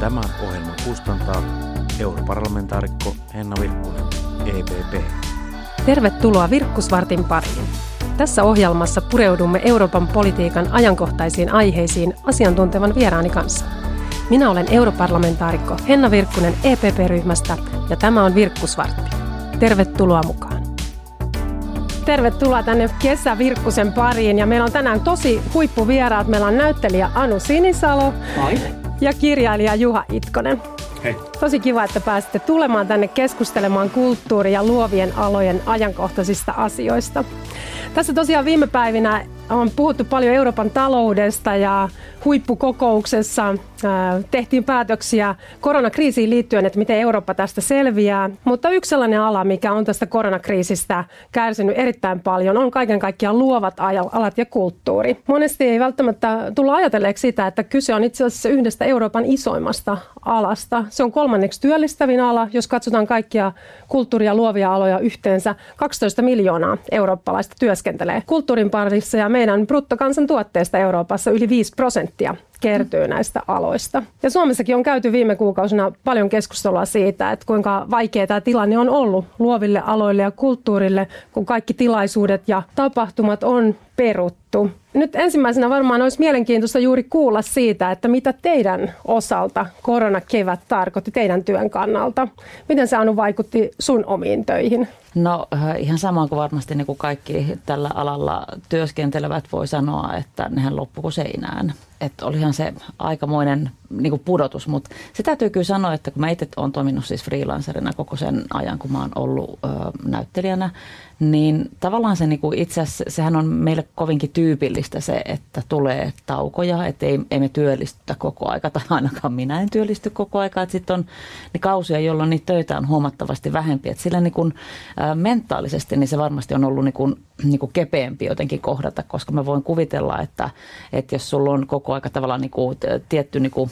Tämän ohjelman kustantaa europarlamentaarikko Henna Virkkunen, EPP. Tervetuloa Virkkusvartin pariin. Tässä ohjelmassa pureudumme Euroopan politiikan ajankohtaisiin aiheisiin asiantuntevan vieraani kanssa. Minä olen europarlamentaarikko Henna Virkkunen EPP-ryhmästä ja tämä on Virkkusvartti. Tervetuloa mukaan. Tervetuloa tänne kesävirkkusen pariin ja meillä on tänään tosi huippuvieraat. Meillä on näyttelijä Anu Sinisalo. Moi. Ja kirjailija Juha Itkonen. Hei. Tosi kiva, että pääsitte tulemaan tänne keskustelemaan kulttuuri- ja luovien alojen ajankohtaisista asioista. Tässä tosiaan viime päivinä on puhuttu paljon Euroopan taloudesta ja huippukokouksessa tehtiin päätöksiä koronakriisiin liittyen, että miten Eurooppa tästä selviää. Mutta yksi sellainen ala, mikä on tästä koronakriisistä kärsinyt erittäin paljon, on kaiken kaikkiaan luovat alat ja kulttuuri. Monesti ei välttämättä tulla ajatelleeksi sitä, että kyse on itse asiassa yhdestä Euroopan isoimmasta alasta. Se on kolmanneksi työllistävin ala, jos katsotaan kaikkia kulttuuria ja luovia aloja yhteensä. 12 miljoonaa eurooppalaista työskentelee kulttuurin parissa ja meidän bruttokansantuotteesta Euroopassa yli 5% kertyy näistä aloista. Ja Suomessakin on käyty viime kuukausina paljon keskustelua siitä, että kuinka vaikea tämä tilanne on ollut luoville aloille ja kulttuurille, kun kaikki tilaisuudet ja tapahtumat on peruttu. Nyt ensimmäisenä varmaan olisi mielenkiintoista juuri kuulla siitä, että mitä teidän osalta koronakevät tarkoitti teidän työn kannalta. Miten se, Anu, vaikutti sun omiin töihin? No ihan sama kuin varmasti niin kuin kaikki tällä alalla työskentelevät voi sanoa, että nehän loppu kuin seinään. Että olihan se aikamoinen niin kuin pudotus, mutta se täytyy kyllä sanoa, että kun mä itse olen toiminut siis freelancerina koko sen ajan, kun mä oon ollut näyttelijänä, niin tavallaan se niin kuin itse asiassa, sehän on meille kovinkin tyypillistä se, että tulee taukoja, että ei me työllistytä koko aika, tai ainakaan minä en työllisty koko aika, että sitten on ne kausia, jolloin niitä töitä on huomattavasti vähempi, että sillä niin kuin, mentaalisesti niin se varmasti on ollut niin kuin kepeämpi jotenkin kohdata, koska mä voin kuvitella, että jos sulla on koko aika tavallaan niin kuin tietty niin kuin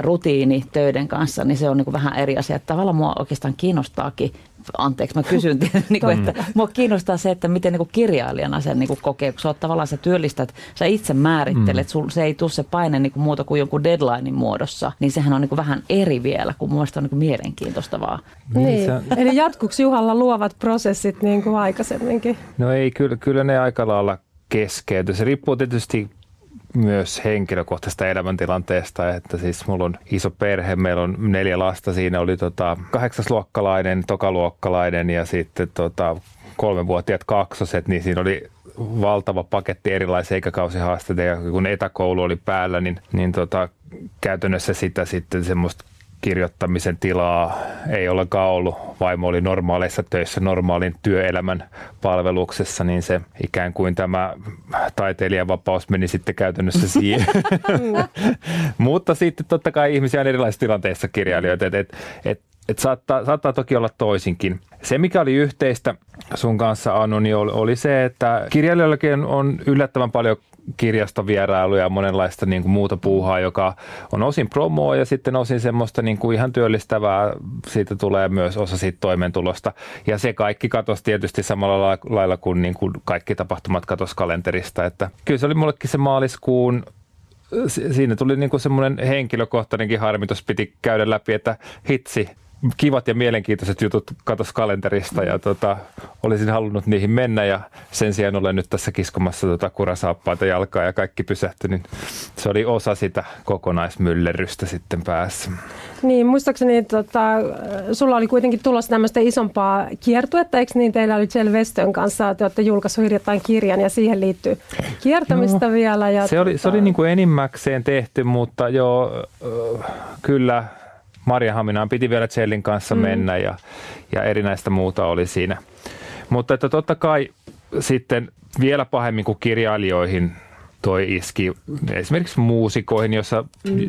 rutiini töiden kanssa, niin se on niin kuin vähän eri asia. Tavallaan mua oikeastaan kiinnostaakin, anteeksi mä kysyn, että mua kiinnostaa se, että miten niin kuin kirjailijana sen niin kuin kokee, kun sä oot tavallaan, sä työllistät, sä itse määrittelet, se ei tule se paine niin kuin muuta kuin jonkun deadlinein muodossa, niin sehän on niin kuin vähän eri vielä, kun mun mielestä on niin kuin mielenkiintoista vaan. Niin. Eli jatkuksi Juhalla luovat prosessit niin kuin aikaisemminkin? No ei, kyllä ne aika lailla keskeytyy. Se riippuu tietysti myös henkilökohtaisesta elämäntilanteesta, että siis mulla on iso perhe, meillä on 4 lasta, siinä oli 8-luokkalainen, tokaluokkalainen ja sitten 3-vuotiaat 2-oset, niin siinä oli valtava paketti erilaisia eikäkausihaasteita ja kun etäkoulu oli päällä, niin käytännössä sitä sitten semmoista kirjoittamisen tilaa ei ollenkaan ollut. Vaimo oli normaaleissa töissä, normaalin työelämän palveluksessa, niin se ikään kuin tämä taiteilijavapaus meni sitten käytännössä siihen. Mutta sitten totta kai ihmisiä on erilaisissa tilanteissa kirjailijoita, että saattaa toki olla toisinkin. Se, mikä oli yhteistä sun kanssa, Anu, niin oli se, että kirjailijoillakin on yllättävän paljon kirjastovierailuja ja monenlaista niin kuin muuta puuhaa, joka on osin promoa ja sitten osin semmoista niin kuin ihan työllistävää. Siitä tulee myös osa siitä toimeentulosta. Ja se kaikki katosi tietysti samalla lailla kuin, kaikki tapahtumat katosi kalenterista. Että kyllä se oli mullekin se maaliskuun. Siinä tuli niin kuin semmoinen henkilökohtainenkin harmitus, piti käydä läpi, että hitsi. Kivat ja mielenkiintoiset jutut katos kalenterista ja olisin halunnut niihin mennä ja sen sijaan olen nyt tässä kiskomassa kurasaappaita jalkaa ja kaikki pysähtyi, niin se oli osa sitä kokonaismyllerrystä sitten päässä. Niin, muistaakseni sulla oli kuitenkin tulossa tämmöistä isompaa kiertuetta, eikö niin? Teillä oli Jell Westön kanssa, te olette julkaissut hirjattain kirjan ja siihen liittyy kiertämistä vielä. Ja se oli niin kuin enimmäkseen tehty, mutta joo, kyllä. Marjahaminaan piti vielä Jellin kanssa mennä ja erinäistä muuta oli siinä. Mutta että totta kai sitten vielä pahemmin kuin kirjailijoihin toi iski esimerkiksi muusikoihin,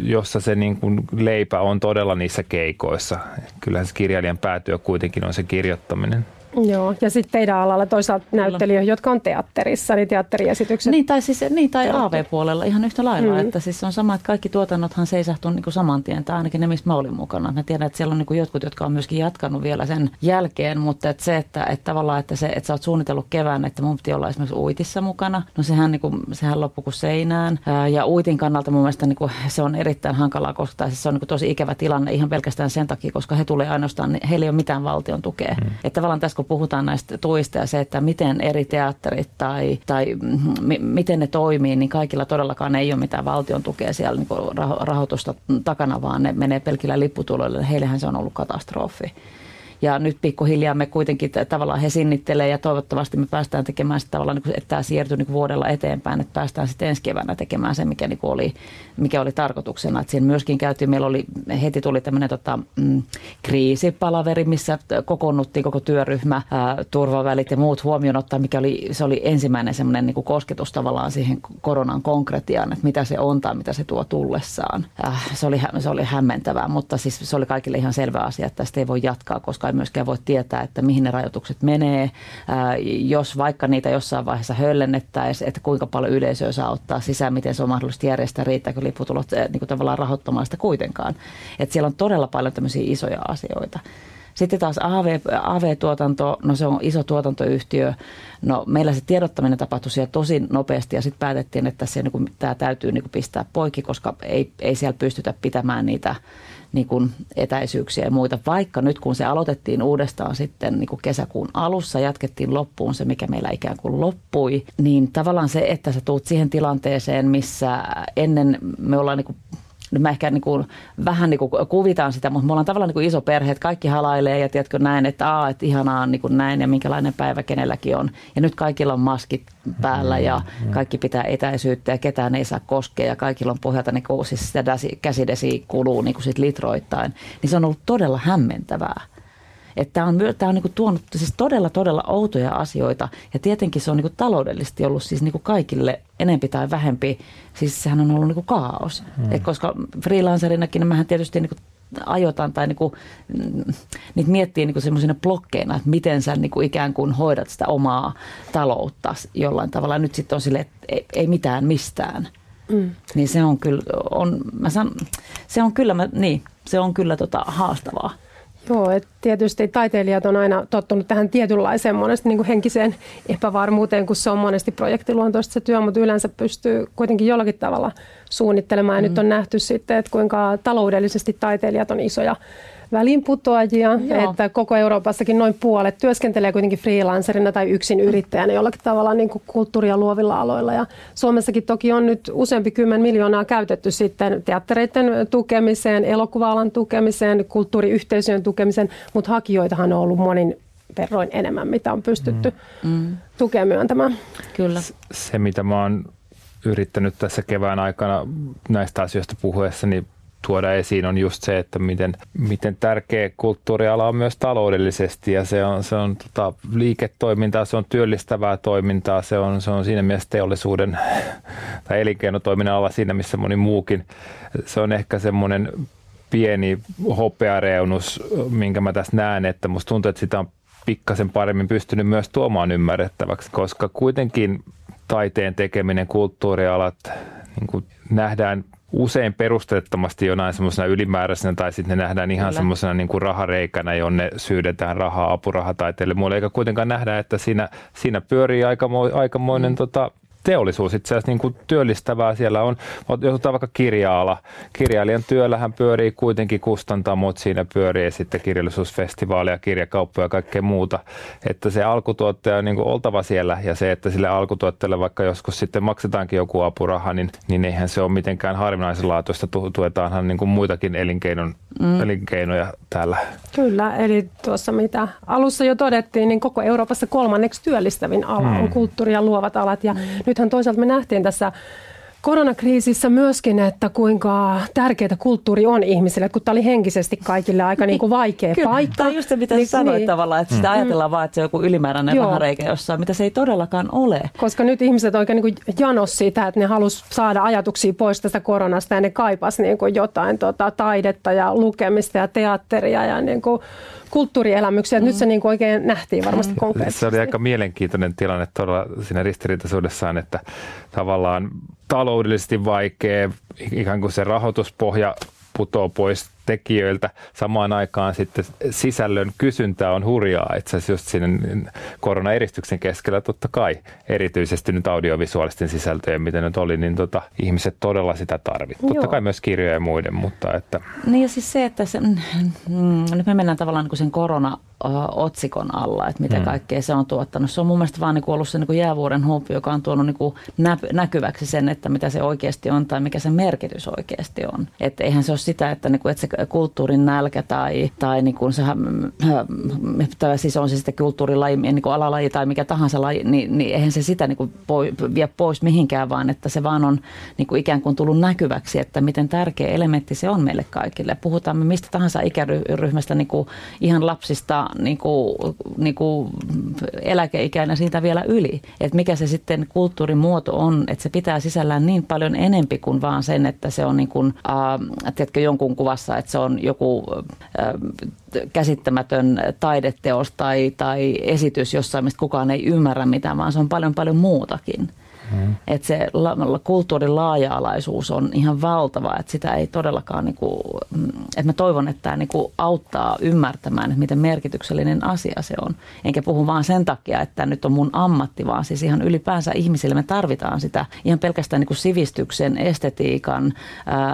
jossa se niin kuin leipä on todella niissä keikoissa. Kyllähän se kirjailijan päätyö kuitenkin on se kirjoittaminen. Joo, ja sitten teidän alalla toisaalta näyttelijöitä, jotka on teatterissa, niin teatteriesitykset. Niin, tai AV-puolella ihan yhtä lailla, että siis on sama, että kaikki tuotannothan seisahtuu niin kuin saman tien, tai ainakin ne, missä mä olin mukana. Mä tiedän, että siellä on niin kuin jotkut, jotka on myöskin jatkanut vielä sen jälkeen, mutta että se, että tavallaan, että, se, että sä oot suunnitellut kevään, että mun piti olla esimerkiksi Uitissa mukana, no sehän, niin kuin, sehän loppui kuin seinään. Ja Uitin kannalta mun mielestä niin kuin, se on erittäin hankalaa, koska siis se on niin kuin tosi ikävä tilanne ihan pelkästään sen takia, koska he tulee ainoastaan, niin heillä ei ole mitään valtion tukea. Että tavallaan tässä kun puhutaan näistä tuista ja se, että miten eri teatterit tai miten ne toimii, niin kaikilla todellakaan ei ole mitään valtion tukea siellä niin kuin rahoitusta takana, vaan ne menee pelkillä lipputuloilla. Heillähän se on ollut katastrofi. Ja nyt pikkuhiljaa me kuitenkin tavallaan he sinnittelee ja toivottavasti me päästään tekemään sitä tavallaan, että tämä siirtyy vuodella eteenpäin, että päästään sitten ensi keväänä tekemään se, mikä oli tarkoituksena. Että siinä myöskin käytiin, meillä oli, heti tuli tämmöinen kriisipalaveri, missä kokoonnuttiin koko työryhmä, turvavälit ja muut huomioon ottaa, se oli ensimmäinen semmoinen niin kuin kosketus tavallaan siihen koronan konkretiaan, että mitä se on tai mitä se tuo tullessaan. Se oli hämmentävää, mutta siis se oli kaikille ihan selvä asia, että tästä ei voi jatkaa, koska myöskään voi tietää, että mihin ne rajoitukset menee, jos vaikka niitä jossain vaiheessa höllennettäisiin, että kuinka paljon yleisöä saa ottaa sisään, miten se on mahdollista järjestää, riittääkö lipputulot niin tavallaan rahoittamaan sitä kuitenkaan. Että siellä on todella paljon tämmöisiä isoja asioita. Sitten taas AV-tuotanto, no se on iso tuotantoyhtiö. No meillä se tiedottaminen tapahtui siellä tosi nopeasti ja sitten päätettiin, että se, niin kun, tämä täytyy niin kun pistää poikki, koska ei siellä pystytä pitämään niitä niin kuin etäisyyksiä ja muita, vaikka nyt kun se aloitettiin uudestaan sitten niin kuin kesäkuun alussa, jatkettiin loppuun se, mikä meillä ikään kuin loppui, niin tavallaan se, että sä tuut siihen tilanteeseen, missä ennen me ollaan niin kuin nyt mä ehkä niin kuin, vähän niin kuin kuvitaan sitä, mutta me ollaan tavallaan niin kuin iso perhe, että kaikki halailee ja tiedätkö näin, että ihanaa on niin kuin näin ja minkälainen päivä kenelläkin on. Ja nyt kaikilla on maskit päällä ja kaikki pitää etäisyyttä ja ketään ei saa koskea ja kaikilla on pohjalta niin kuin, siis sitä käsidesiä kuluu niin kuin sit litroittain. Niin se on ollut todella hämmentävää. Tämä on niin kuin tuonut siis todella outoja asioita ja tietenkin se on niin kuin taloudellisesti ollut siis niin kuin kaikille enempi tai vähempi, siis sehän on ollut niin kuin kaaos. Et koska freelancerinakin niin mähän tietysti niin kuin ajotaan tai niin kuin, niitä miettii niin kuin semmoisina blokkeina, että miten sä niin kuin ikään kuin hoidat sitä omaa taloutta jollain tavalla. Nyt sitten on silleen, että ei mitään mistään. Niin se on kyllä, se on kyllä haastavaa. Joo, että tietysti taiteilijat on aina tottunut tähän tietynlaiseen monesti niin kuin henkiseen epävarmuuteen, kun se on monesti projektiluontoista se työ, mutta yleensä pystyy kuitenkin jollakin tavalla suunnittelemaan. Ja nyt on nähty sitten, että kuinka taloudellisesti taiteilijat on isoja väliinputoajia, että koko Euroopassakin noin puolet työskentelee kuitenkin freelancerina tai yksin yrittäjänä jollakin tavalla niin kuin kulttuuria luovilla aloilla. Ja Suomessakin toki on nyt useampi 10 miljoonaa käytetty sitten teattereiden tukemiseen, elokuva-alan tukemiseen, kulttuuriyhteisöjen tukemiseen, mutta hakijoitahan on ollut monin verroin enemmän, mitä on pystytty tukea myöntämään. Kyllä. Se, mitä mä oon yrittänyt tässä kevään aikana näistä asioista puhuessa, niin tuoda esiin on just se, että miten tärkeä kulttuuriala on myös taloudellisesti ja se on liiketoimintaa, se on työllistävää toimintaa, se on siinä mielessä teollisuuden tai elinkeinotoiminnan ala siinä, missä moni muukin. Se on ehkä semmoinen pieni hopeareunus, minkä mä tässä näen, että musta tuntuu, että sitä on pikkasen paremmin pystynyt myös tuomaan ymmärrettäväksi, koska kuitenkin taiteen tekeminen, kulttuurialat niin kuin nähdään usein perusteettomasti jonain semmoisena ylimääräisenä tai sitten ne nähdään ihan semmoisena niin kuin rahareikänä, jonne syydetään rahaa apurahataiteille. Mulla eikä kuitenkaan nähdä, että siinä pyörii aikamoinen teollisuus. Itse asiassa niin kuin työllistävää siellä on. Jos otetaan vaikka kirja-ala. Kirjailijan työllähän pyörii kuitenkin kustantamot. Siinä pyörii sitten kirjallisuusfestivaaleja, kirjakauppoja ja kaikkea muuta. Että se alkutuottaja on niin kuin oltava siellä ja se, että sille alkutuottajalle vaikka joskus sitten maksetaankin joku apuraha, niin eihän se ole mitenkään harvinaislaatuista. Tuetaanhan niin kuin muitakin elinkeinoja täällä. Kyllä, eli tuossa mitä alussa jo todettiin, niin koko Euroopassa 3. työllistävin ala on kulttuuri ja luovat alat ja nythän toisaalta me nähtiin tässä koronakriisissä myöskin, että kuinka tärkeää kulttuuri on ihmisille, kun tämä oli henkisesti kaikille aika niin kuin vaikea paikka. Tämä on just se, mitä sä sanoit tavallaan, että sitä ajatellaan vaan, että se on joku ylimääräinen rahareikä jossain, mitä se ei todellakaan ole. Koska nyt ihmiset oikein niin kuin janos sitä, että ne halusi saada ajatuksia pois tästä koronasta ja ne kaipasi niin kuin jotain taidetta ja lukemista ja teatteria ja niin kuin kulttuurielämyksiä. Nyt se niin kuin oikein nähtiin varmasti konkreettisesti. Se oli aika mielenkiintoinen tilanne todella siinä ristiriitaisuudessaan, että tavallaan taloudellisesti vaikea, ikään kuin se rahoituspohja putoo pois tekijöiltä. Samaan aikaan sitten sisällön kysyntä on hurjaa, itse asiassa just siinä koronaeristyksen keskellä totta kai, erityisesti nyt audiovisuaalisten sisältöjen, mitä nyt oli, niin ihmiset todella sitä tarvitsevat. Totta kai myös kirjoja ja muiden, mutta että... Niin ja siis se, että se, nyt me mennään tavallaan niin sen korona-otsikon alla, että mitä kaikkea se on tuottanut. Se on mun mielestä vaan niin ollut se niin jäävuoren humpi, joka on tuonut niin näkyväksi sen, että mitä se oikeasti on tai mikä se merkitys oikeasti on. Että eihän se ole sitä, että se kulttuurin nälkä tai niin kuin siis on se sitten kulttuurilaji, niin kuin alalaji tai mikä tahansa laji, niin eihän se sitä niin kuin vie pois mihinkään, vaan että se vaan on niin kuin ikään kuin tullut näkyväksi, että miten tärkeä elementti se on meille kaikille. Puhutaan me mistä tahansa ikäryhmästä, niin kuin ihan lapsista niin kuin eläkeikäinä siitä vielä yli. Että mikä se sitten kulttuurin muoto on, että se pitää sisällään niin paljon enempi kuin vaan sen, että se on niin kuin, tiedätkö, jonkun kuvassa, että se on joku käsittämätön taideteos tai esitys jossain, mistä kukaan ei ymmärrä mitään, vaan se on paljon paljon muutakin. Että se kulttuurin laaja-alaisuus on ihan valtava, että sitä ei todellakaan, että mä toivon, että tämä auttaa ymmärtämään, että miten merkityksellinen asia se on. Enkä puhu vaan sen takia, että nyt on mun ammatti, vaan siis ihan ylipäänsä ihmisille me tarvitaan sitä ihan pelkästään sivistyksen, estetiikan,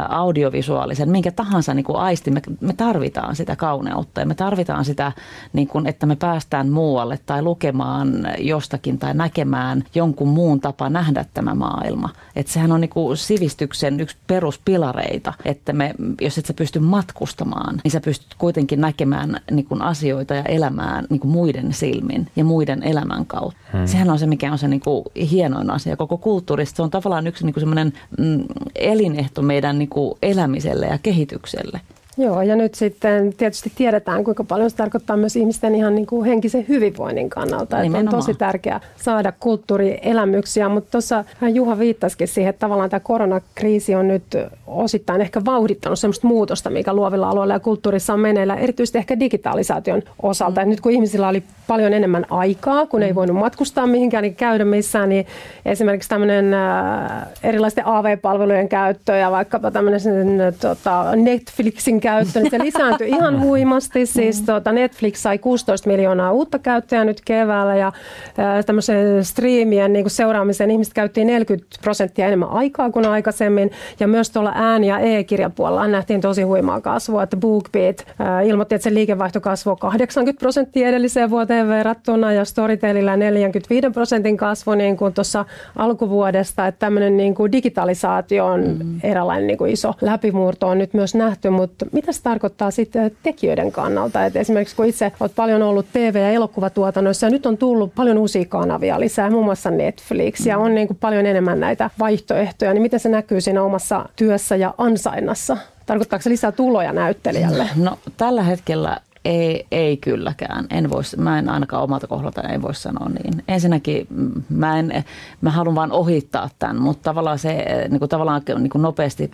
audiovisuaalisen, minkä tahansa aisti. Me tarvitaan sitä kauneutta ja me tarvitaan sitä, että me päästään muualle tai lukemaan jostakin tai näkemään jonkun muun tapaa nähdä tämä maailma. Että sehän on sivistyksen yksi peruspilareita, että jos et sä pysty matkustamaan, niin sä pystyt kuitenkin näkemään asioita ja elämään muiden silmin ja muiden elämän kautta. Sehän on se, mikä on se hienoin asia koko kulttuurista. Se on tavallaan yksi semmoinen elinehto meidän elämiselle ja kehitykselle. Joo, ja nyt sitten tietysti tiedetään, kuinka paljon se tarkoittaa myös ihmisten ihan henkisen hyvinvoinnin kannalta. Että on tosi tärkeää saada kulttuurielämyksiä, mutta tuossa Juha viittasikin siihen, että tavallaan tämä koronakriisi on nyt osittain ehkä vauhdittanut sellaista muutosta, mikä luovilla aloilla ja kulttuurissa on meneillään, erityisesti ehkä digitalisaation osalta. Nyt kun ihmisillä oli paljon enemmän aikaa, kun ei voinut matkustaa mihinkään, niin käydä missään, niin esimerkiksi tämmöinen erilaisten AV-palvelujen käyttö ja vaikkapa tämmöinen Netflixin käyttö, niin se lisääntyi ihan huimasti. Siis Netflix sai 16 miljoonaa uutta käyttäjää nyt keväällä ja tämmöisen striimien seuraamiseen ihmiset käyttiin 40% enemmän aikaa kuin aikaisemmin. Ja myös tuolla ääni- ja e-kirjapuolella nähtiin tosi huimaa kasvua, että BookBeat ilmoitti, että sen liikevaihto kasvoi 80% edelliseen vuoteen verrattuna ja Storytelillä 45% kasvu niin kuin tuossa alkuvuodesta. Että tämmöinen niin kuin digitalisaatio on eräänlainen niin kuin iso läpimurto on nyt myös nähty, mutta mitä se tarkoittaa sitten tekijöiden kannalta? Et esimerkiksi kun itse olet paljon ollut TV- ja elokuvatuotannoissa ja nyt on tullut paljon uusia kanavia lisää, muun muassa Netflix ja on niin kuin paljon enemmän näitä vaihtoehtoja, niin miten se näkyy siinä omassa työssä ja ansainnassa? Tarkoittaako se lisää tuloja näyttelijälle? No tällä hetkellä ei kylläkään. Mä en ainakaan omalta kohdalta en voi sanoa niin. Ensinnäkin mä haluan vaan ohittaa tämän, mutta tavallaan se tavallaan nopeasti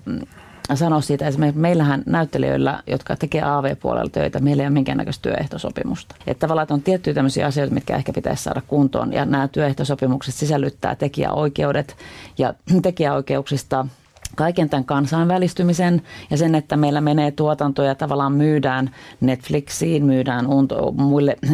sanoa siitä, esimerkiksi meillähän näyttelijöillä, jotka tekee AV-puolella töitä, meillä ei ole minkäännäköistä työehtosopimusta. Että tavallaan on tiettyjä tämmöisiä asioita, mitkä ehkä pitäisi saada kuntoon, ja nämä työehtosopimukset sisällyttää tekijäoikeudet ja tekijäoikeuksista kaiken tämän kansainvälistymisen ja sen, että meillä menee tuotantoja, tavallaan myydään Netflixiin, myydään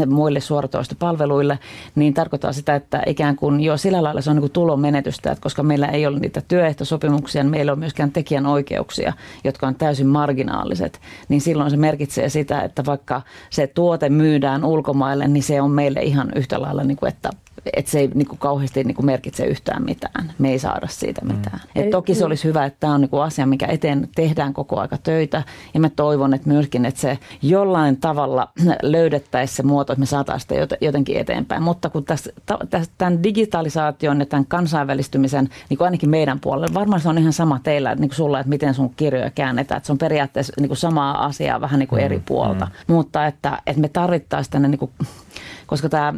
muille suoratoistopalveluille, niin tarkoittaa sitä, että ikään kuin jo sillä lailla se on niin tulon menetystä, että koska meillä ei ole niitä työehtosopimuksia, niin meillä on myöskään tekijänoikeuksia, jotka on täysin marginaaliset, niin silloin se merkitsee sitä, että vaikka se tuote myydään ulkomaille, niin se on meille ihan yhtä lailla, niin kuin, että se ei kauheasti merkitse yhtään mitään. Me ei saada siitä mitään. Et toki se olisi hyvä, että tämä on niin kuin asia, mikä eteen tehdään koko aika töitä. Ja mä toivon, että myöskin, että se jollain tavalla löydettäisiin se muoto, että me saataisiin sitä jotenkin eteenpäin. Mutta kun tämän digitalisaation ja tämän kansainvälistymisen, niin kuin ainakin meidän puolella, varmaan se on ihan sama teillä, niin kuin sulla, että miten sun kirjoja käännetään. Että se on periaatteessa niin kuin samaa asiaa vähän niin kuin eri puolta. Mutta että me tarvittaisiin tänne, niin kuin, koska tämä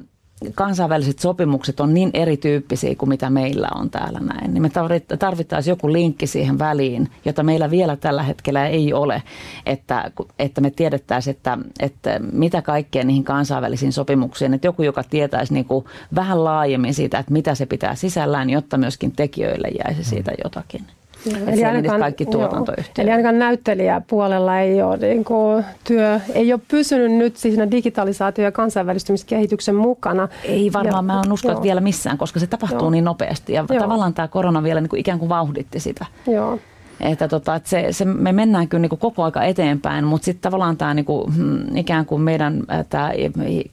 kansainväliset sopimukset on niin erityyppisiä kuin mitä meillä on täällä näin, niin me tarvittaisiin joku linkki siihen väliin, jota meillä vielä tällä hetkellä ei ole, että me tiedettäisiin, että mitä kaikkea niihin kansainvälisiin sopimuksiin, että joku, joka tietäisi niin kuin vähän laajemmin siitä, että mitä se pitää sisällään, jotta myöskin tekijöille jäisi siitä jotakin. Eli ainakaan näyttelijäpuolella ei ole, niin kuin, työ ei ole pysynyt nyt siinä digitalisaatio- ja kansainvälistymiskehityksen mukana. Ei varmaan, mä en usko, että vielä missään, koska se tapahtuu niin nopeasti ja tavallaan tämä korona vielä niin kuin ikään kuin vauhditti sitä. Joo. Että me mennään kyllä niin kuin koko aika eteenpäin, mutta sitten tavallaan tämä niin kuin, ikään kuin meidän tämä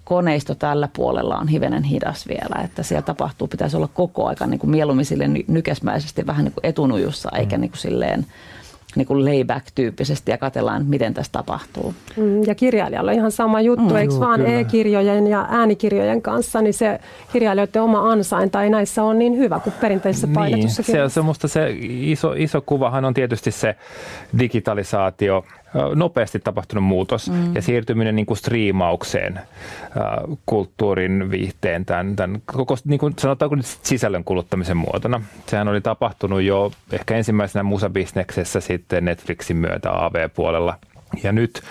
koneisto tällä puolella on hivenen hidas vielä, että siellä tapahtuu, pitäisi olla koko aika niin kuin mieluummin silleen nykesmäisesti vähän niin kuin etunujussa, eikä niin kuin silleen niin kuin layback-tyyppisesti ja katsellaan, miten tässä tapahtuu. Ja kirjailijalla on ihan sama juttu, eikö vaan kyllä. E-kirjojen ja äänikirjojen kanssa, niin se kirjailijoiden oma ansainta ei näissä ole niin hyvä kuin perinteisessä painetussa kirjassa. Se iso kuvahan on tietysti se digitalisaatio, nopeasti tapahtunut muutos ja siirtyminen niin kuin striimaukseen, kulttuurin, viihteen, tämän koko, niin kuin sanotaanko nyt sisällön kuluttamisen muotona. Sehän oli tapahtunut jo ehkä ensimmäisenä musabisneksessä sitten Netflixin myötä AV-puolella. Ja nyt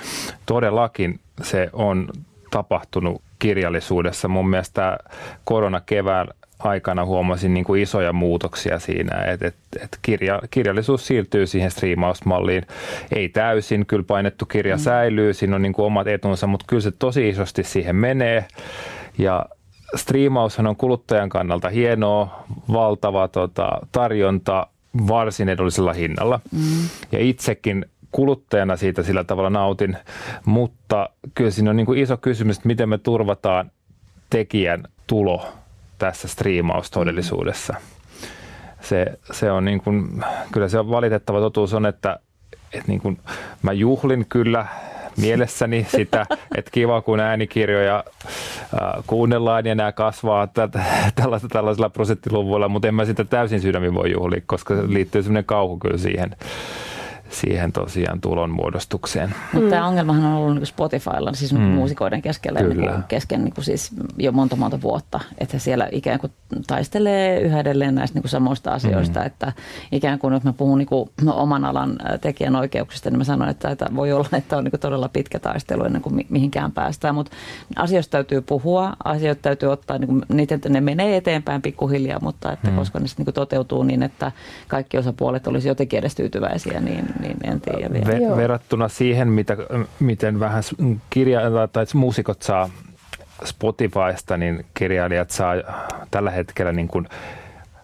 todellakin se on tapahtunut kirjallisuudessa. Mun mielestä koronakevään aikana huomasin niin kuin isoja muutoksia siinä, että kirjallisuus siirtyy siihen striimausmalliin. Ei täysin, kyllä painettu kirja säilyy, siinä on niin kuin omat etunsa, mutta kyllä se tosi isosti siihen menee. Ja striimaushan on kuluttajan kannalta hienoa, valtava tarjonta varsin edullisella hinnalla. Ja itsekin kuluttajana siitä sillä tavalla nautin, mutta kyllä siinä on niin kuin iso kysymys, että miten me turvataan tekijän tulo tässä striimaustodellisuudessa. Se on niin kuin, kyllä se on valitettava totuus on, että niin kuin mä juhlin kyllä mielessäni sitä, että kiva kun äänikirjoja kuunnellaan ja nämä kasvaa tällaisilla prosenttiluvuilla, mutta en mä sitä täysin sydämin voi juhlia, koska liittyy semmoinen kauhu kyllä siihen tosiaan tulonmuodostukseen. Mutta tämä ongelmahan on ollut niin kuin Spotifylla, siis muusikoiden kesken niin kuin siis jo monta vuotta, että siellä ikään kuin taistelee yhä edelleen näistä niin kuin samoista asioista, että ikään kuin nyt mä puhun niin kuin oman alan tekijänoikeuksista, niin mä sanon, että voi olla, että on niin kuin todella pitkä taistelu ennen kuin mihinkään päästään, mutta asioista täytyy puhua, asioita täytyy ottaa, niin kuin, ne menee eteenpäin pikkuhiljaa, mutta että koska ne niin kuin toteutuu niin, että kaikki osapuolet olisi jotenkin edes tyytyväisiä, niin en tiedä vielä. Verrattuna siihen, miten vähän kirjailijat tai muusikot saa Spotifysta, niin kirjailijat saa tällä hetkellä niin kuin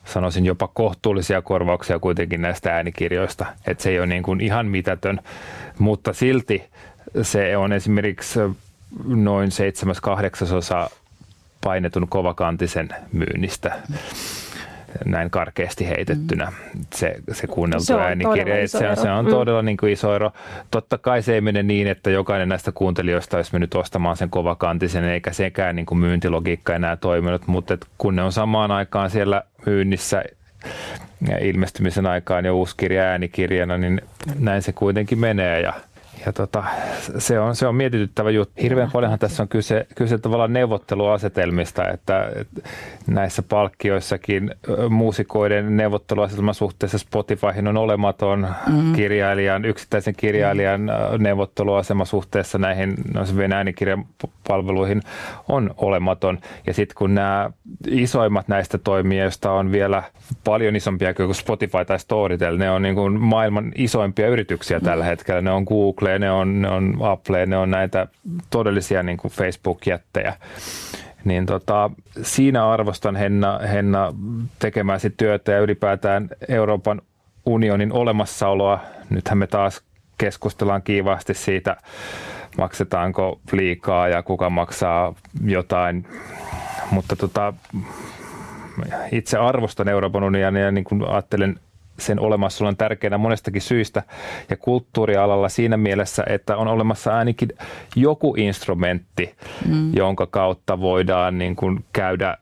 sanoisin jopa kohtuullisia korvauksia kuitenkin näistä äänikirjoista. Että se ei ole niin kuin ihan mitätön, mutta silti se on esimerkiksi noin 7/8 painetun kovakantisen myynnistä. Näin karkeasti heitettynä se kuunneltu äänikirja. Se on todella niin kuin iso ero. Totta kai se ei mene niin, että jokainen näistä kuuntelijoista olisi mennyt ostamaan sen kovakantisen, eikä sekään niin kuin myyntilogiikka enää toiminut, mutta kun ne on samaan aikaan siellä myynnissä ja ilmestymisen aikaan jo uusi kirja äänikirjana, niin näin se kuitenkin menee. Ja se on mietityttävä juttu. Hirveän paljonhan tässä on kyse tavallaan neuvotteluasetelmista, että näissä palkkioissakin muusikoiden neuvotteluasetelma suhteessa Spotifyhin on olematon, yksittäisen kirjailijan neuvotteluasema suhteessa näihin äänikirjan palveluihin on olematon. Ja sitten kun nämä isoimmat näistä toimijoista on vielä paljon isompia kuin Spotify tai Storytel, ne on niin kuin maailman isoimpia yrityksiä tällä hetkellä, ne on Google, ne on Apple, ne on näitä todellisia niin kuin Facebook-jättejä. Niin siinä arvostan Henna tekemääsi työtä ja ylipäätään Euroopan unionin olemassaoloa. Nythän me taas keskustellaan kiivaasti siitä, maksetaanko liikaa ja kuka maksaa jotain, mutta itse arvostan Euroopan unionia ja niin kuin ajattelen sen olemassa on tärkeänä monestakin syistä ja kulttuurialalla siinä mielessä, että on olemassa ainakin joku instrumentti, jonka kautta voidaan niin kuin käydä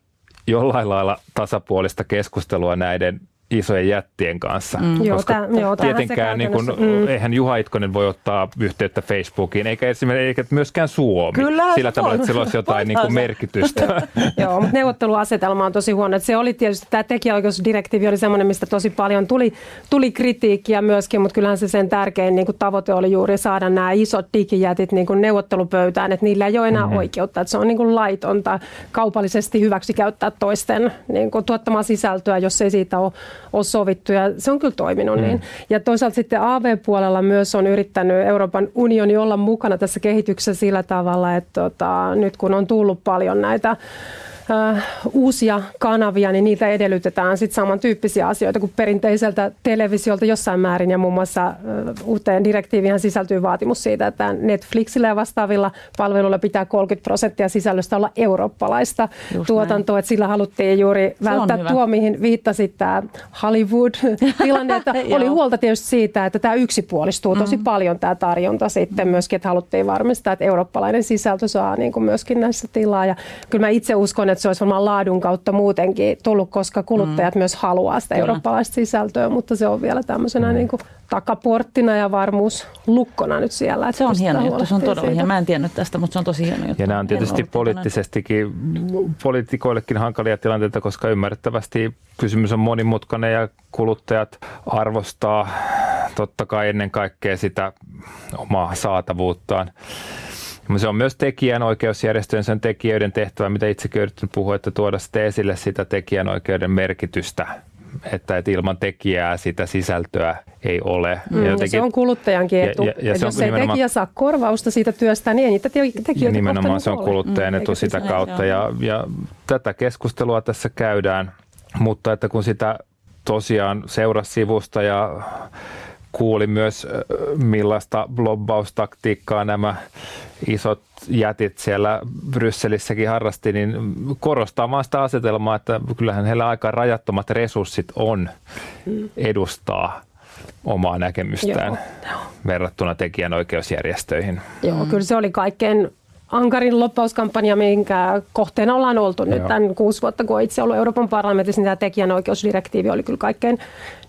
jollain lailla tasapuolista keskustelua näiden isojen jättien kanssa. Koska tietenkään niin kun, eihän Juha Itkonen voi ottaa yhteyttä Facebookiin, eikä esimerkiksi eikä myöskään Suomi. Kyllä, sillä tavalla, että sillä olisi jotain niin kuin merkitystä. Joo, mutta neuvotteluasetelma on tosi huono. Se oli tietysti, tämä tekijäoikeusdirektiivi oli semmoinen, mistä tosi paljon tuli kritiikkiä myöskin, mutta kyllähän se sen tärkein niin kuin tavoite oli juuri saada nämä isot digijätit niin kuin neuvottelupöytään, että niillä ei ole enää oikeutta. Että se on niin kuin laitonta kaupallisesti hyväksi käyttää toisten niin kuin tuottamaa sisältöä, jos ei siitä ole sovittu, ja se on kyllä toiminut niin. Ja toisaalta sitten AV-puolella myös on yrittänyt Euroopan unioni olla mukana tässä kehityksessä sillä tavalla, että nyt kun on tullut paljon näitä uusia kanavia, niin niitä edellytetään sitten samantyyppisiä asioita kuin perinteiseltä televisiolta jossain määrin, ja muun muassa uuteen direktiiviin sisältyy vaatimus siitä, että Netflixillä ja vastaavilla palveluilla pitää 30% sisällöstä olla eurooppalaista tuotantoa, että sillä haluttiin juuri välttää tuo, mihin viittasit, tämä Hollywood-tilanne, että oli huolta tietysti siitä, että tämä yksipuolistuu tosi paljon tämä tarjonta sitten myöskin, että haluttiin varmistaa, että eurooppalainen sisältö saa niin kuin myöskin näissä tilaa, ja kyllä mä itse uskon, että se olisi varmaan laadun kautta muutenkin tullut, koska kuluttajat myös haluaa sitä eurooppalaista sisältöä, mutta se on vielä tämmöisenä niin kuin takaporttina ja varmuuslukkona nyt siellä. Se on hieno juttu, se on todella hieno. Mä en tiennyt tästä, mutta se on tosi hieno juttu. Ja nämä on tietysti poliittisestikin, poliitikoillekin hankalia tilanteita, koska ymmärrettävästi kysymys on monimutkainen ja kuluttajat arvostaa totta kai ennen kaikkea sitä omaa saatavuuttaan. Se on myös tekijänoikeusjärjestöjen, sen tekijöiden tehtävä, mitä itsekin olen yrittänyt puhua, että tuoda sitten esille sitä tekijänoikeuden merkitystä, että ilman tekijää sitä sisältöä ei ole. Ja se on kuluttajankin etu. Ja jos ei tekijä saa korvausta siitä työstä, niin ei niitä tekijöitä. Nimenomaan se on kuluttajan etu sitä kautta. Ja tätä keskustelua tässä käydään, mutta että kun sitä tosiaan seurasi sivusta ja kuuli myös, millaista lobbaustaktiikkaa nämä isot jätit siellä Brysselissäkin harrasti, niin korostaa vaan sitä asetelmaa, että kyllähän heillä aika rajattomat resurssit on edustaa omaa näkemystään verrattuna tekijänoikeusjärjestöihin. Joo, kyllä se oli kaikkein ankarin loppauskampanja, minkä kohteena ollaan oltu nyt tämän 6 vuotta, kun itse ollut Euroopan parlamentissa, niin tämä tekijänoikeusdirektiivi oli kyllä kaikkein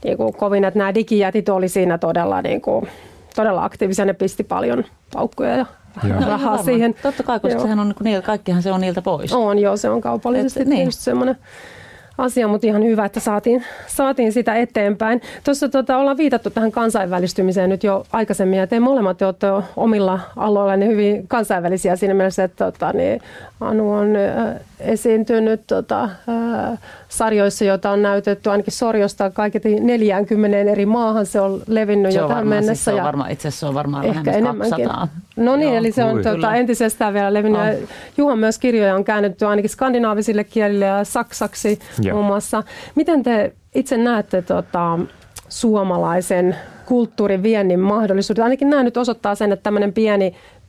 niin kuin kovin, että nämä digijätit oli siinä todella, niin kuin, todella aktiivisia, ne pisti paljon paukkuja ja rahaa siihen. Totta kai, koska sehän on, niin kaikkihan se on niiltä pois. On, joo, se on kaupallisesti tietysti semmoinen asia, mutta ihan hyvä, että saatiin sitä eteenpäin. Tuossa ollaan viitattu tähän kansainvälistymiseen nyt jo aikaisemmin, ja te molemmat te olette omilla aloillanne hyvin kansainvälisiä siinä mielessä, että niin Anu on esiintynyt sarjoissa, joita on näytetty ainakin Sorjosta kaiketi 40 eri maahan. Se on levinnyt jo tähän mennessä. Siis se on varmaan ehkä lähemmäs 200. No niin, eli se on entisestään vielä levinnyt. Juha, myös kirjoja on käännetty ainakin skandinaavisille kielille ja saksaksi muun muassa. Miten te itse näette suomalaisen kulttuurin viennin mahdollisuudet? Ainakin nämä nyt osoittaa sen, että tämmöinen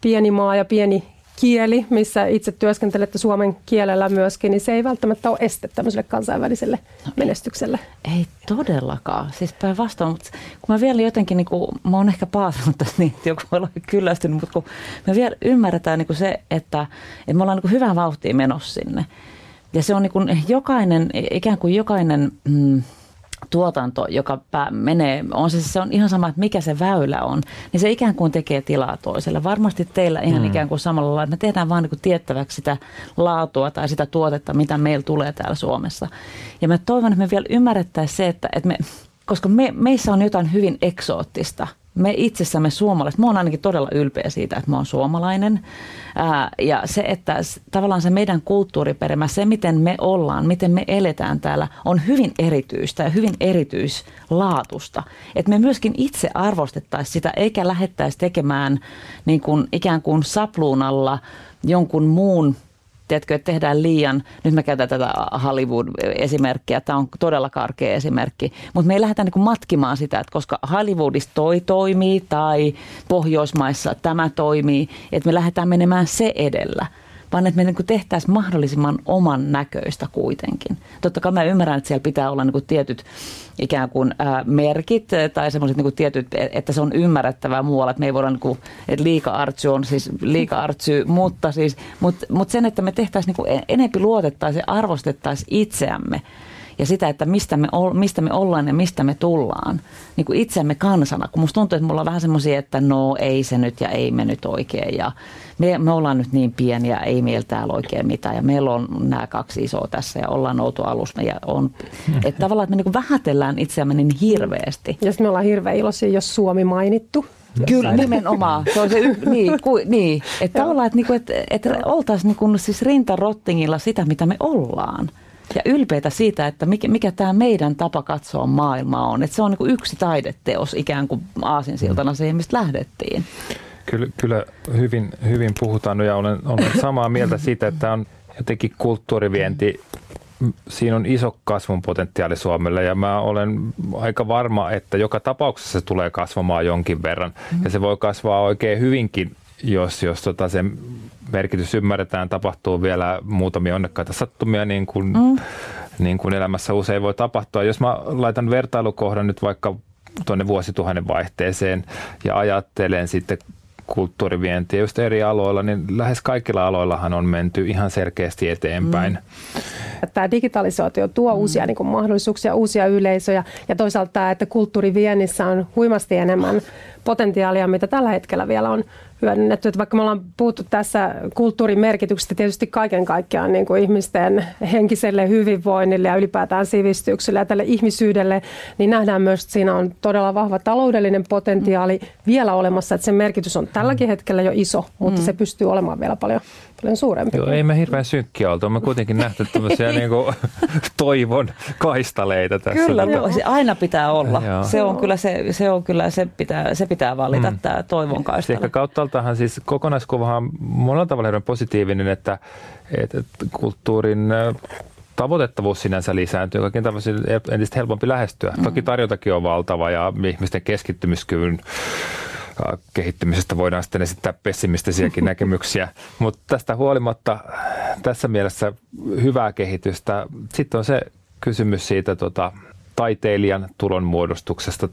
pieni maa ja pieni kieli, missä itse työskentelette suomen kielellä myöskin, niin se ei välttämättä ole este tämmöiselle kansainväliselle menestykselle. Ei todellakaan, siis päinvastoin, mutta kun mä vielä jotenkin, niin kuin, mä oon ehkä paasannut tässä niin, että joku voi olla kyllästynyt, mutta kun me vielä ymmärretään niin kuin se, että me ollaan niin hyvää vauhtia menossa sinne. Ja se on niin kuin jokainen tuotanto, joka menee, se on ihan sama, että mikä se väylä on, niin se ikään kuin tekee tilaa toiselle. Varmasti teillä ihan ikään kuin samalla lailla, että me tehdään vaan niin kuin tiettäväksi sitä laatua tai sitä tuotetta, mitä meillä tulee täällä Suomessa. Ja mä toivon, että me vielä ymmärrettäisiin se, että me, koska meissä on jotain hyvin eksoottista. Me itsessämme suomalaiset, mä oon ainakin todella ylpeä siitä, että mä oon suomalainen. Ja se, että tavallaan se meidän kulttuuriperimä, se miten me ollaan, miten me eletään täällä, on hyvin erityistä ja hyvin erityislaatusta. Että me myöskin itse arvostettaisiin sitä, eikä lähettäisi tekemään niin kuin, ikään kuin sapluunalla jonkun muun. Tiedätkö, että tehdään liian, nyt mä käytän tätä Hollywood-esimerkkiä, tämä on todella karkea esimerkki, mutta me ei lähdetä niin matkimaan sitä, että koska Hollywoodissa toi toimii tai Pohjoismaissa tämä toimii, että me lähdetään menemään se edellä. vaan että me niin kuin tehtäisiin mahdollisimman oman näköistä kuitenkin. Totta kai mä ymmärrän, että siellä pitää olla niin kuin tietyt ikään kuin merkit tai semmoiset niin kuin tietyt, että se on ymmärrettävää muualla, että me ei voida, niin kuin, että liika-artsy on siis liika-artsy, mutta sen, että me tehtäisiin niin kuin enempi luotettaisiin ja arvostettaisiin itseämme. Ja sitä, että mistä me ollaan ja mistä me tullaan, niin kuin itsemme kansana. Kun musta tuntuu, että mulla on vähän semmoisia, että no ei se nyt ja ei me nyt oikein. Ja me ollaan nyt niin pieniä, ei meillä täällä oikein mitään. Ja meillä on nämä kaksi isoa tässä ja ollaan outo alus. Että tavallaan, että me niin kuin vähätellään itseämme niin hirveästi. Ja sitten me ollaan hirveän iloisia, jos Suomi mainittu. Kyllä, nimenomaan. Se on se niin. Että tavallaan, että oltaisiin niin siis rintarottingilla sitä, mitä me ollaan. Ja ylpeitä siitä, että mikä tämä meidän tapa katsoa maailmaa on. Että se on niin kuin yksi taideteos ikään kuin aasinsiltana siihen, mistä lähdettiin. Kyllä hyvin puhutaan ja olen samaa mieltä siitä, että on jotenkin kulttuurivienti. Siinä on iso kasvun potentiaali Suomelle ja mä olen aika varma, että joka tapauksessa se tulee kasvamaan jonkin verran. Ja se voi kasvaa oikein hyvinkin, jos se merkitys ymmärretään, tapahtuu vielä muutamia onnekkaita sattumia, niin kuin elämässä usein voi tapahtua. Jos mä laitan vertailukohdan nyt vaikka tuonne vuosituhannen vaihteeseen ja ajattelen sitten kulttuurivientiä just eri aloilla, niin lähes kaikilla aloillahan on menty ihan selkeästi eteenpäin. Tämä digitalisaatio tuo uusia niin kuin mahdollisuuksia, uusia yleisöjä ja toisaalta tämä, että kulttuuriviennissä on huimasti enemmän potentiaalia, mitä tällä hetkellä vielä on hyödynnetty. Että vaikka me ollaan puhuttu tässä kulttuurin merkityksestä tietysti kaiken kaikkiaan niin kuin ihmisten henkiselle hyvinvoinnille ja ylipäätään sivistykselle ja tälle ihmisyydelle, niin nähdään myös, että siinä on todella vahva taloudellinen potentiaali vielä olemassa, että sen merkitys on tälläkin hetkellä jo iso, mutta se pystyy olemaan vielä paljon suurempi. Joo, ei me hirveän synkkiä oltu. Me kuitenkin nähty tämmöisiä niinku toivon kaistaleita tässä. Kyllä, aina pitää olla. Se pitää valita tämä toivon kaistale. Ehkä kauttaaltahan siis kokonaiskuvahan monella tavalla on positiivinen, että kulttuurin tavoitettavuus sinänsä lisääntyy. Kaikin tämmöisiä entistä helpompi lähestyä. Toki tarjontakin on valtava ja ihmisten keskittymiskyvyn kehittymisestä voidaan sitten esittää pessimistisiäkin näkemyksiä, mutta tästä huolimatta tässä mielessä hyvää kehitystä. Sitten on se kysymys siitä taiteilijan tulonmuodostuksesta,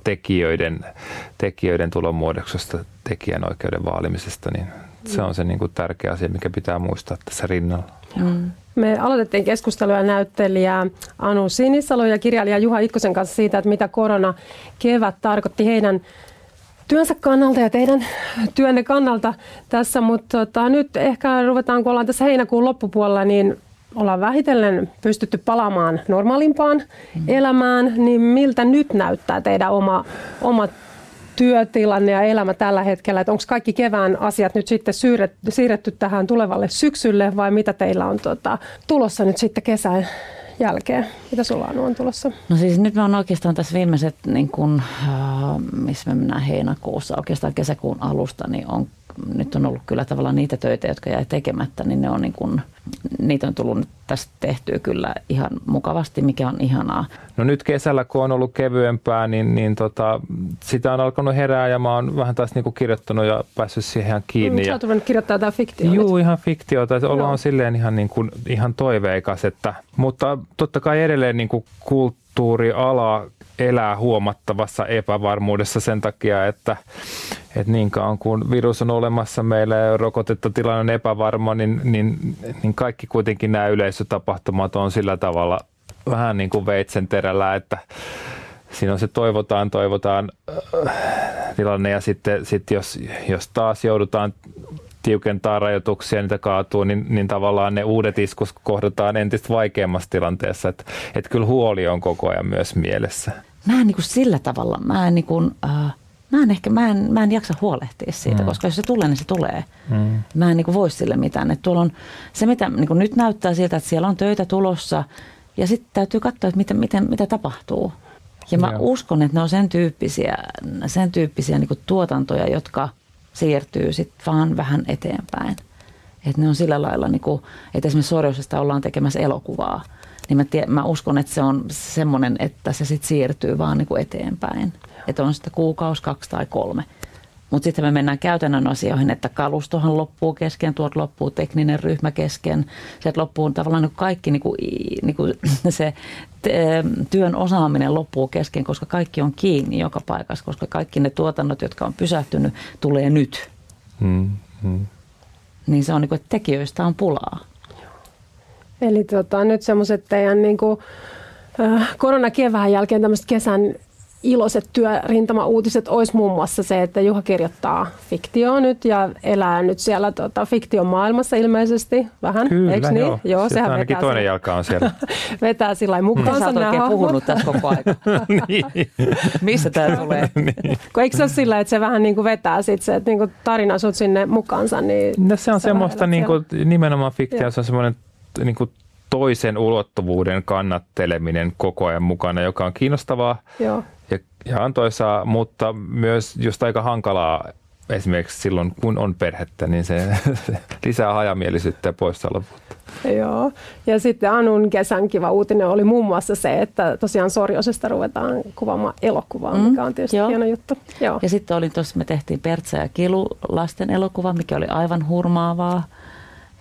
tekijöiden tulonmuodostuksesta, tekijänoikeuden vaalimisesta, niin se on se niin kuin tärkeä asia, mikä pitää muistaa tässä rinnalla. Me aloitettiin keskustelua näyttelijä Anu Sinisalo ja kirjailija Juha Itkosen kanssa siitä, että mitä koronakevät tarkoitti heidän työnsä kannalta ja teidän työnne kannalta tässä, mutta nyt ehkä ruvetaan, kun ollaan tässä heinäkuun loppupuolella, niin ollaan vähitellen pystytty palaamaan normaalimpaan elämään, niin miltä nyt näyttää teidän oma työtilanne ja elämä tällä hetkellä, että onko kaikki kevään asiat nyt sitten siirretty tähän tulevalle syksylle vai mitä teillä on tulossa nyt sitten kesän jälkeen? Mitä sulla on tulossa? No siis nyt me on oikeastaan tässä viimeiset, niin kun, missä me mennään heinäkuussa, oikeastaan kesäkuun alusta, niin nyt on ollut kyllä tavallaan niitä töitä, jotka jäi tekemättä, niin, ne on niin kun, niitä on tullut tässä tehtyä kyllä ihan mukavasti, mikä on ihanaa. No nyt kesällä, kun on ollut kevyempää, niin sitä on alkanut herää ja mä oon vähän taas niinku kirjoittanut ja päässyt siihen kiinni. Sä oot ruvennut kirjoittaa jotain fiktiota. Juu, ihan fiktiota. Ollaan silleen ihan toiveikas. Mutta totta kai edelleen niinku kulttuuriala elää huomattavassa epävarmuudessa sen takia, että niinkaan kun virus on olemassa meillä ja rokotetta tilanne on epävarma, niin kaikki kuitenkin nämä yleisötapahtumat on sillä tavalla vähän niin kuin veitsenterällä, että siinä on se toivotaan tilanne ja sitten jos taas joudutaan tiukentaa rajoituksia, niitä kaatuu, niin tavallaan ne uudet iskus kohdataan entistä vaikeammassa tilanteessa, että kyllä huoli on koko ajan myös mielessä. Mä en jaksa huolehtia siitä, koska jos se tulee, niin se tulee. Mä en voi sille mitään. Että tuolla on se, mitä nyt näyttää siltä, että siellä on töitä tulossa ja sitten täytyy katsoa, että mitä tapahtuu. Ja mä uskon, että ne on sen tyyppisiä tuotantoja, jotka siirtyy sitten vaan vähän eteenpäin. Että ne on sillä lailla, että esimerkiksi Sorjausesta ollaan tekemässä elokuvaa. Niin mä uskon, että se on semmoinen, että se sitten siirtyy vaan eteenpäin. Että on sitä 1, 2 tai 3. Mutta sitten me mennään käytännön asioihin, että kalustohan loppuu kesken, tuolta loppuu tekninen ryhmä kesken. Sieltä loppuu tavallaan kaikki se työn osaaminen loppuu kesken, koska kaikki on kiinni joka paikassa, koska kaikki ne tuotannot, jotka on pysähtynyt, tulee nyt. Niin se on niin kuin, että tekijöistä on pulaa. Eli nyt semmoiset teidän niinku, koronakevään jälkeen tämmöiset kesän iloiset työrintamauutiset olisi muun muassa se, että Juha kirjoittaa fiktiota nyt ja elää nyt siellä fiktion maailmassa ilmeisesti vähän, eikö niin? Joo, sehän ainakin vetää toinen jalka on siellä. Vetää sillain mukaansa nämä hahmot. Sä oot oikein puhunut tässä koko ajan. Niin. Missä tää tulee? Niin. Kun eikö se ole sillä, että se vähän niin kuin vetää sit se, että niin kuin tarina sut sinne mukaansa? Niin no se on semmoista, niin kuin, nimenomaan fiktio, se on semmoinen niin kuin toisen ulottuvuuden kannatteleminen koko ajan mukana, joka on kiinnostavaa. Joo. Ja antoisaa, mutta myös just aika hankalaa esimerkiksi silloin, kun on perhettä, niin se lisää hajamielisyyttä ja poissaolovuutta. Joo. Ja sitten Anun kesän kiva uutinen oli muun muassa se, että tosiaan Sorjausesta ruvetaan kuvaamaan elokuvaa, mikä on tietysti hieno juttu. Joo. Ja sitten oli tossa, me tehtiin Pertsa ja Kilu lasten elokuva, mikä oli aivan hurmaavaa.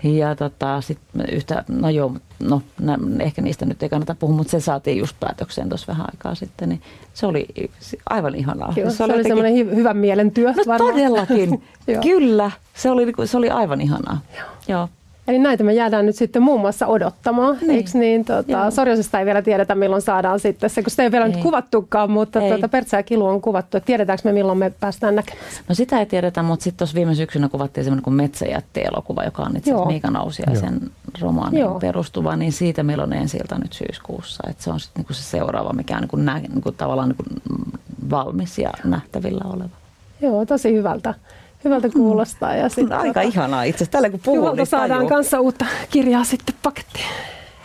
Ja sitten yhtä, ehkä niistä nyt ei kannata puhua, mutta se saatiin just päätökseen tuossa vähän aikaa sitten, niin se oli aivan ihanaa. Kyllä, se oli jotenkin semmoinen hyvän mielen työ. No varmaan. Todellakin, kyllä, se oli aivan ihanaa. Joo. Eli näitä me jäädään nyt sitten muun muassa odottamaan, niin. Eikö niin? Sorjausesta ei vielä tiedetä, milloin saadaan sitten se, kun sitä ei vielä nyt kuvattukaan, mutta Pertsä ja Kilu on kuvattu. Et tiedetäänkö me, milloin me päästään näkemään? No sitä ei tiedetä, mutta sitten tuossa viime syksynä kuvattiin semmoinen kuin Metsäjätti-elokuva, joka on itse asiassa Miika Nousiaisen romaanin perustuva, niin siitä meillä on ensi-ilta nyt syyskuussa. Et se on sitten niinku se seuraava, mikä on niinku tavallaan niinku valmis ja nähtävillä oleva. Joo, tosi hyvältä. Hyvältä kuulostaa. Ja sit aika ihanaa itse asiassa. Tällä kun puhuu, Juhalta niin saadaan kanssa uutta kirjaa sitten pakettiin.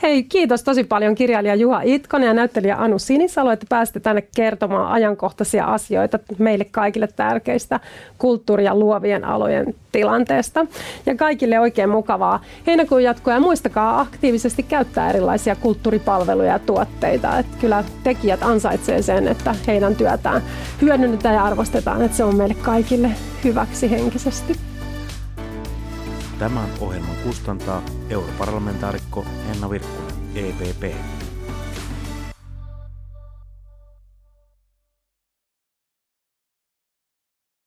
Hei, kiitos tosi paljon kirjailija Juha Itkonen ja näyttelijä Anu Sinisalo, että pääsitte tänne kertomaan ajankohtaisia asioita meille kaikille tärkeistä kulttuuri- ja luovien alojen tilanteesta. Ja kaikille oikein mukavaa heinäkuun jatkoa ja muistakaa aktiivisesti käyttää erilaisia kulttuuripalveluja ja tuotteita. Että kyllä tekijät ansaitsee sen, että heidän työtään hyödynnetään ja arvostetaan, että se on meille kaikille hyväksi henkisesti. Tämän ohjelman kustantaa europarlamentaarikko Henna Virkkunen, EPP.